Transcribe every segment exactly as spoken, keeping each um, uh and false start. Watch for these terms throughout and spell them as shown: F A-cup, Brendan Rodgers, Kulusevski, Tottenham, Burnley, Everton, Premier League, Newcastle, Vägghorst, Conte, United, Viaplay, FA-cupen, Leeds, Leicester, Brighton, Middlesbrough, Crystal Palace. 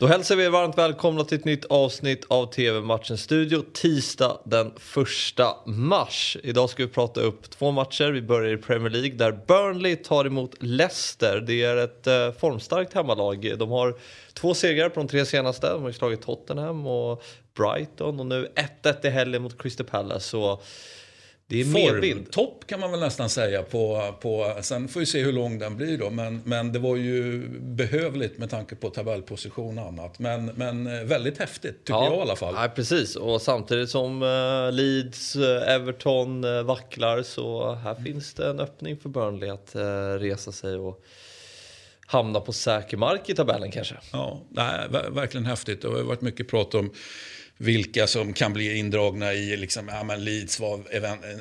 Då hälsar vi er varmt välkomna till ett nytt avsnitt av T V-matchens studio tisdag den första mars. Idag ska vi prata upp två matcher. Vi börjar i Premier League där Burnley tar emot Leicester. Det är ett eh, formstarkt hemmalag. De har två segrar på de tre senaste. De har slagit Tottenham och Brighton och nu ett ett i helgen mot Crystal Palace. Så det är medvind. Topp kan man väl nästan säga på, på, sen får vi se hur lång den blir då, men, men det var ju behövligt med tanke på tabellposition och annat, men, men väldigt häftigt tycker ja. jag i alla fall. Ja, precis, och samtidigt som uh, Leeds, uh, Everton uh, vacklar, så här mm. finns det en öppning för Burnley att uh, resa sig och hamna på säker mark i tabellen kanske. Ja, nej, ver- verkligen häftigt. Det har varit mycket prat om vilka som kan bli indragna i liksom, ja, men Leeds var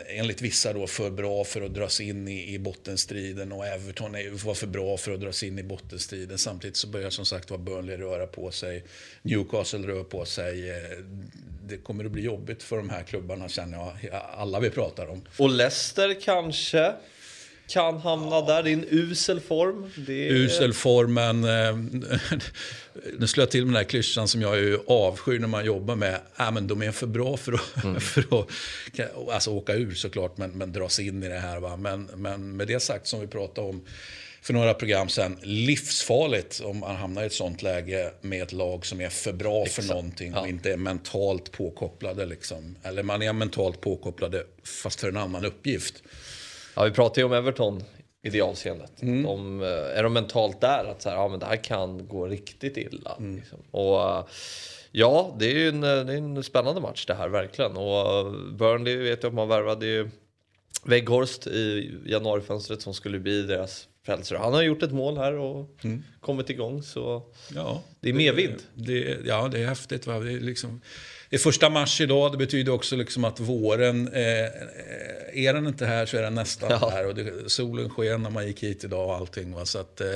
enligt vissa då för bra för att dras in i, i bottenstriden, och Everton är, var för bra för att dras in i bottenstriden. Samtidigt så börjar som sagt var Burnley röra på sig, Newcastle rör på sig. Det kommer att bli jobbigt för de här klubbarna, känner jag, alla vi pratar om. Och Leicester kanske kan hamna ja. där i en usel form. Det är... Usel formen. Nu slår jag till med den här klyschan som jag ju avskyr när man jobbar med. Äh, men de är för bra för att, mm. för att alltså, åka ur såklart, men, men dras in i det här. Va? Men, men med det sagt, som vi pratade om för några program sen, livsfarligt om man hamnar i ett sånt läge med ett lag som är för bra för Exakt. någonting och ja. inte är mentalt påkopplade. Liksom. Eller man är mentalt påkopplade fast för en annan uppgift. Ja, vi pratar ju om Everton i det avseendet. Mm. De, är de mentalt där att så här, ja, men det här kan gå riktigt illa. Mm. Liksom. Och ja, det är ju en, det är en spännande match det här, verkligen. Och Burnley vet jag att man värvade ju Vägghorst i januarifönstret som skulle bli deras frälser. Han har gjort ett mål här och mm. kommit igång, så ja, det är medvind. Det, det, ja, det är häftigt. Va? Det är liksom... Det är första mars idag, det betyder också liksom att våren, eh, är den inte här så är den nästan ja. här. Och det, solen sker när man gick hit idag och allting. Va? Så att, eh,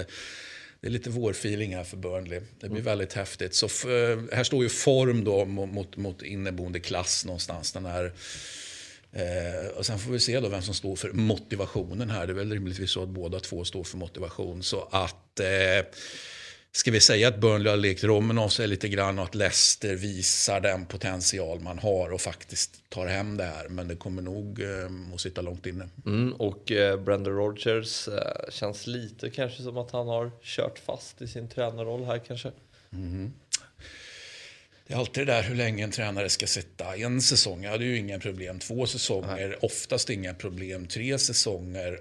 det är lite vårfeeling här för Burnley. Det blir mm. väldigt häftigt. Så för, här står ju form då mot, mot inneboende klass någonstans. Den här, eh, och sen får vi se då vem som står för motivationen här. Det är väl rimligtvis så att båda två står för motivation. Så att... Eh, Ska vi säga att Burnley har lekt rommen av sig lite grann och att Leicester visar den potential man har och faktiskt tar hem det här. Men det kommer nog eh, att sitta långt inne. Mm, och eh, Brendan Rodgers eh, känns lite kanske som att han har kört fast i sin tränarroll här kanske. Mm. Det är alltid det där hur länge en tränare ska sitta. En säsong hade ju inga problem. Två säsonger, Nej. oftast inga problem. Tre säsonger.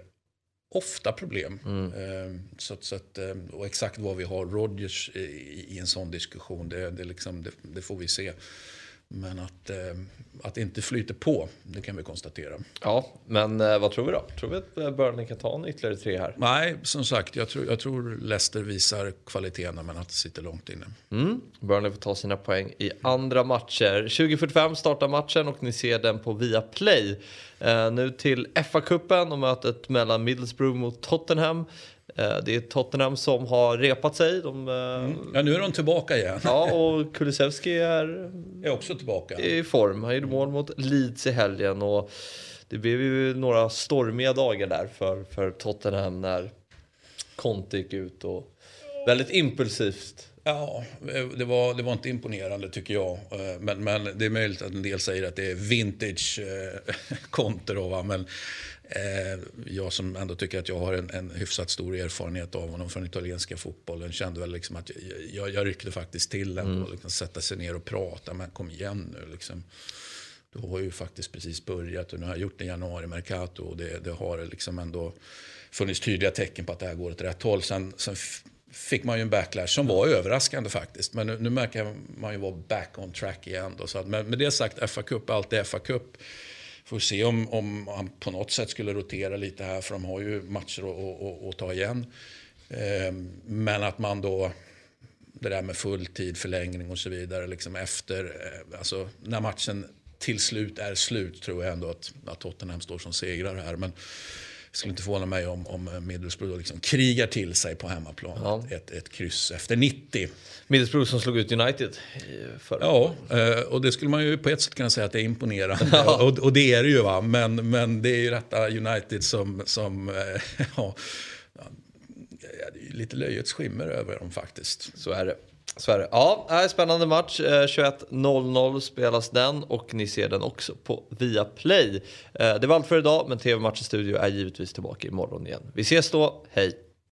Ofta problem. Mm. Så, så att, och exakt vad vi har Rodgers i, i en sån diskussion, det, det, liksom, det, det får vi se. Men att, att det inte flyter på, det kan vi konstatera. Ja, men vad tror vi då? Tror vi att Burnley kan ta en ytterligare tre här? Nej, som sagt, jag tror, jag tror Leicester visar kvaliteterna, men att det sitter långt inne. Mm. Burnley får ta sina poäng i andra matcher. tjugo fyrtiofem startar matchen och ni ser den på Viaplay. Eh, nu till F A-cupen och mötet mellan Middlesbrough mot Tottenham. Det är Tottenham som har repat sig. De, mm. Ja, nu är de tillbaka igen. Ja, och Kulusevski är, är också tillbaka. I form. Han gjorde mål mot Leeds i helgen. Och det blev ju några stormiga dagar där för, för Tottenham när Conte gick ut. Och väldigt impulsivt. Ja, det var, det var inte imponerande tycker jag. Men, men det är möjligt att en del säger att det är vintage Conte då, va? Men... jag som ändå tycker att jag har en, en hyfsat stor erfarenhet av honom från italienska fotbollen kände väl liksom att jag, jag, jag ryckte faktiskt till ändå mm. och liksom sätta sig ner och prata, men kom igen nu liksom. Du har ju faktiskt precis börjat och nu har jag gjort det i januari mercato och det, det har liksom ändå funnits tydliga tecken på att det här går åt rätt håll. Sen, sen f- fick man ju en backlash som var överraskande faktiskt, men nu, nu märker man ju vara back on track igen då. Så att, men med det sagt, F A-cup, allt är F A-cup. Får se om, om han på något sätt skulle rotera lite här, för de har ju matcher att, att, att ta igen. Men att man då, det där med fulltid, förlängning och så vidare, liksom efter, alltså när matchen till slut är slut tror jag ändå att, att Tottenham står som segrare här. Men jag skulle inte förvåna mig om, om Middlesbrough liksom krigar till sig på hemmaplan. Ja. Ett, ett kryss efter nittio. Middlesbrough som slog ut United förra. Ja, och det skulle man ju på ett sätt kunna säga att det är imponerande. Ja. Och, och det är det ju, va. Men, men det är ju detta United som... som ja, ja, det är lite löjets skimmer över dem faktiskt. Så är det. Så är det. Ja, är spännande match. tjugoett noll noll spelas den och ni ser den också på Viaplay. Det var allt för idag, men T V-matchens studio är givetvis tillbaka imorgon igen. Vi ses då, hej!